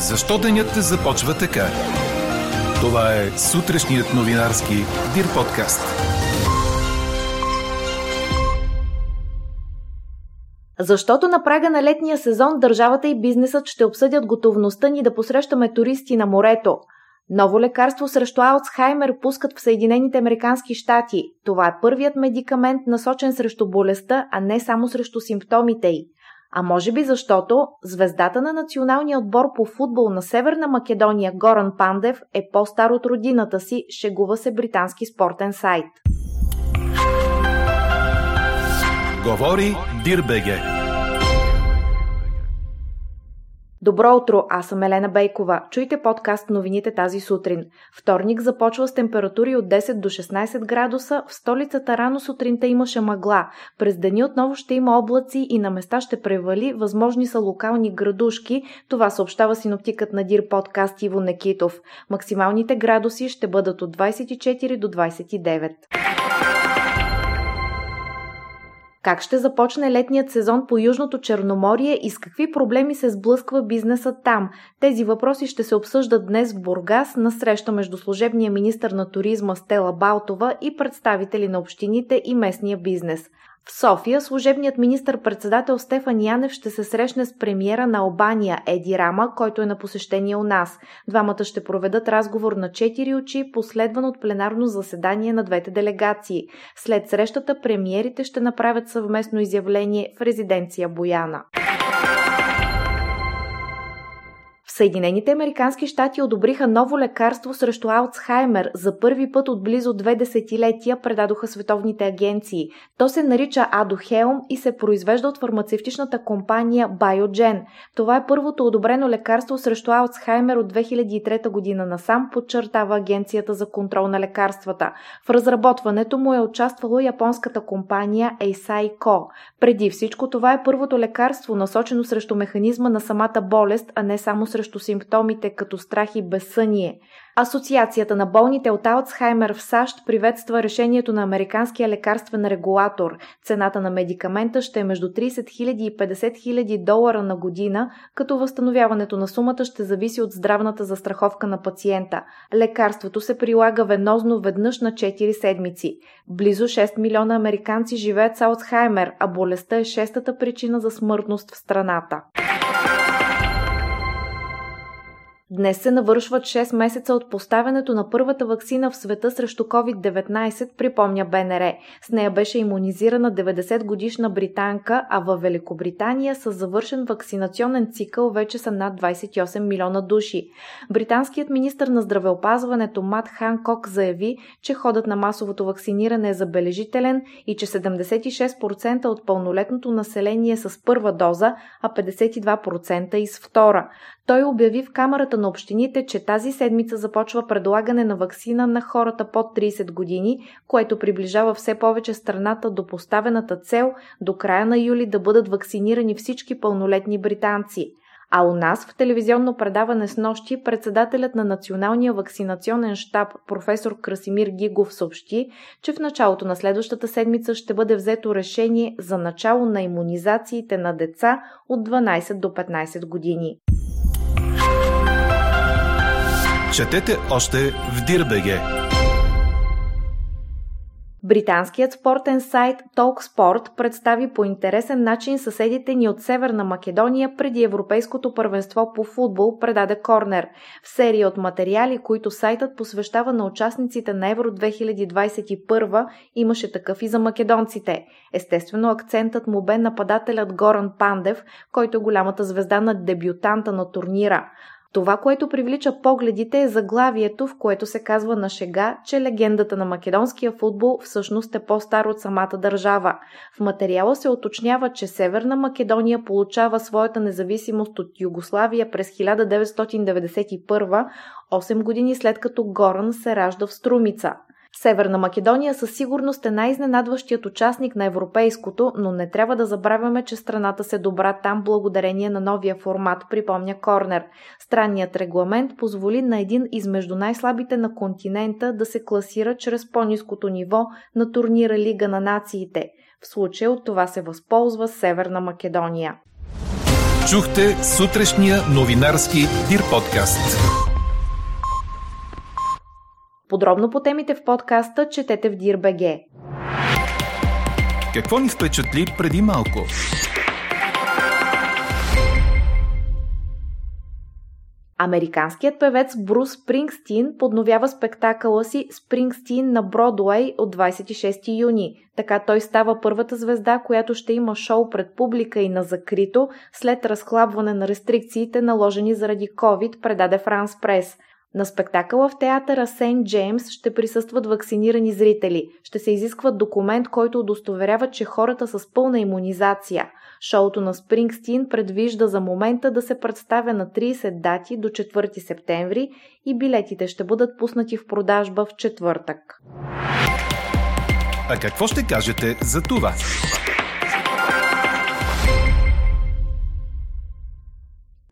Защо денят започва така? Това е сутрешният новинарски Дир подкаст. Защото на прага на летния сезон държавата и бизнесът ще обсъдят готовността ни да посрещаме туристи на морето. Ново лекарство срещу Алцхаймер пускат в Съединените американски щати. Това е първият медикамент, насочен срещу болестта, а не само срещу симптомите й. А може би защото звездата на националния отбор по футбол на Северна Македония Горан Пандев е по-стар от родината си, шегува се британски спортен сайт. Говори Дирбеге. Добро утро, аз съм Елена Бейкова. Чуйте подкаст новините тази сутрин. Вторник започва с температури от 10 до 16 градуса. В столицата рано сутринта имаше мъгла. През дени отново ще има облаци и на места ще превали. Възможни са локални градушки. Това съобщава синоптикът на Дир подкаст Иво Некитов. Максималните градуси ще бъдат от 24 до 29. Как ще започне летният сезон по Южното Черноморие и с какви проблеми се сблъсква бизнесът там? Тези въпроси ще се обсъждат днес в Бургас на среща между служебния министър на туризма Стела Балтова и представители на общините и местния бизнес. В София служебният министър-председател Стефан Янев ще се срещне с премиера на Албания Еди Рама, който е на посещение у нас. Двамата ще проведат разговор на 4 очи, последван от пленарно заседание на двете делегации. След срещата премиерите ще направят съвместно изявление в резиденция Бояна. Съединените американски щати одобриха ново лекарство срещу Алцхаймер. За първи път от близо 20 десетилетия, предадоха световните агенции. То се нарича Адухелм и се произвежда от фармацевтичната компания Биоджен. Това е първото одобрено лекарство срещу Алцхаймер от 2003 година насам, подчертава Агенцията за контрол на лекарствата. В разработването му е участвала японската компания Айсайко. Преди всичко това е първото лекарство, насочено срещу механизма на самата болест, а не само срещу симптомите като страх и безсъние. Асоциацията на болните от Алцхаймер в САЩ приветства решението на американския лекарствен регулатор. Цената на медикамента ще е между 30 000 и 50 000 долара на година, като възстановяването на сумата ще зависи от здравната застраховка на пациента. Лекарството се прилага венозно веднъж на 4 седмици. Близо 6 милиона американци живеят с Алцхаймер, а болестта е шестата причина за смъртност в страната. Днес се навършват 6 месеца от поставянето на първата ваксина в света срещу COVID-19, припомня БНР. С нея беше имунизирана 90-годишна британка, а във Великобритания с завършен ваксинационен цикъл вече са над 28 милиона души. Британският министър на здравеопазването Мат Ханкок заяви, че ходът на масовото ваксиниране е забележителен и че 76% от пълнолетното население е с първа доза, а 52% и с втора. Той обяви в Камарата на общините, че тази седмица започва предлагане на ваксина на хората под 30 години, което приближава все повече страната до поставената цел до края на юли да бъдат ваксинирани всички пълнолетни британци. А у нас в телевизионно предаване снощи председателят на Националния ваксинационен щаб професор Красимир Гигов съобщи, че в началото на следващата седмица ще бъде взето решение за начало на имунизациите на деца от 12 до 15 години. Четете още в Дирбеге. Британският спортен сайт Talk Sport представи по интересен начин съседите ни от Северна Македония преди Европейското първенство по футбол, предаде Корнер. В серия от материали, които сайтът посвещава на участниците на Евро 2021, имаше такъв и за македонците. Естествено, акцентът му бе нападателят Горан Пандев, който е голямата звезда на дебютанта на турнира. Това, което привлича погледите, е заглавието, в което се казва на шега, че легендата на македонския футбол всъщност е по-стар от самата държава. В материала се уточнява, че Северна Македония получава своята независимост от Югославия през 1991, 8 години след като Горан се ражда в Струмица. Северна Македония със сигурност е най-изненадващият участник на европейското, но не трябва да забравяме, че страната се добра там благодарение на новия формат, припомня Корнер. Странният регламент позволи на един измежду най-слабите на континента да се класира чрез по-ниското ниво на турнира Лига на нациите. В случая от това се възползва Северна Македония. Чухте сутрешния новинарски Дир подкаст. Подробно по темите в подкаста четете в Dir.bg. Какво ни впечатли преди малко? Американският певец Брус Спрингстин подновява спектакъла си «Спрингстин» на Бродуей от 26 юни. Така той става първата звезда, която ще има шоу пред публика и на закрито след разхлабване на рестрикциите, наложени заради COVID, предаде Франс Прес. На спектакъла в театъра Сент Джеймс ще присъстват вакцинирани зрители. Ще се изисква документ, който удостоверява, че хората са с пълна имунизация. Шоуто на Спрингстин предвижда за момента да се представя на 30 дати до 4 септември и билетите ще бъдат пуснати в продажба в четвъртък. А какво ще кажете за това?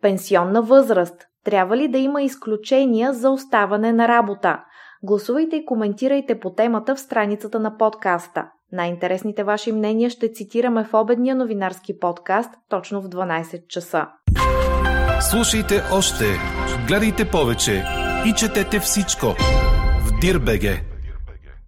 Пенсионна възраст. Трябва ли да има изключения за оставане на работа? Гласувайте и коментирайте по темата в страницата на подкаста. Най-интересните ваши мнения ще цитираме в обедния новинарски подкаст точно в 12 часа. Слушайте още, гледайте повече и четете всичко в Dir.bg.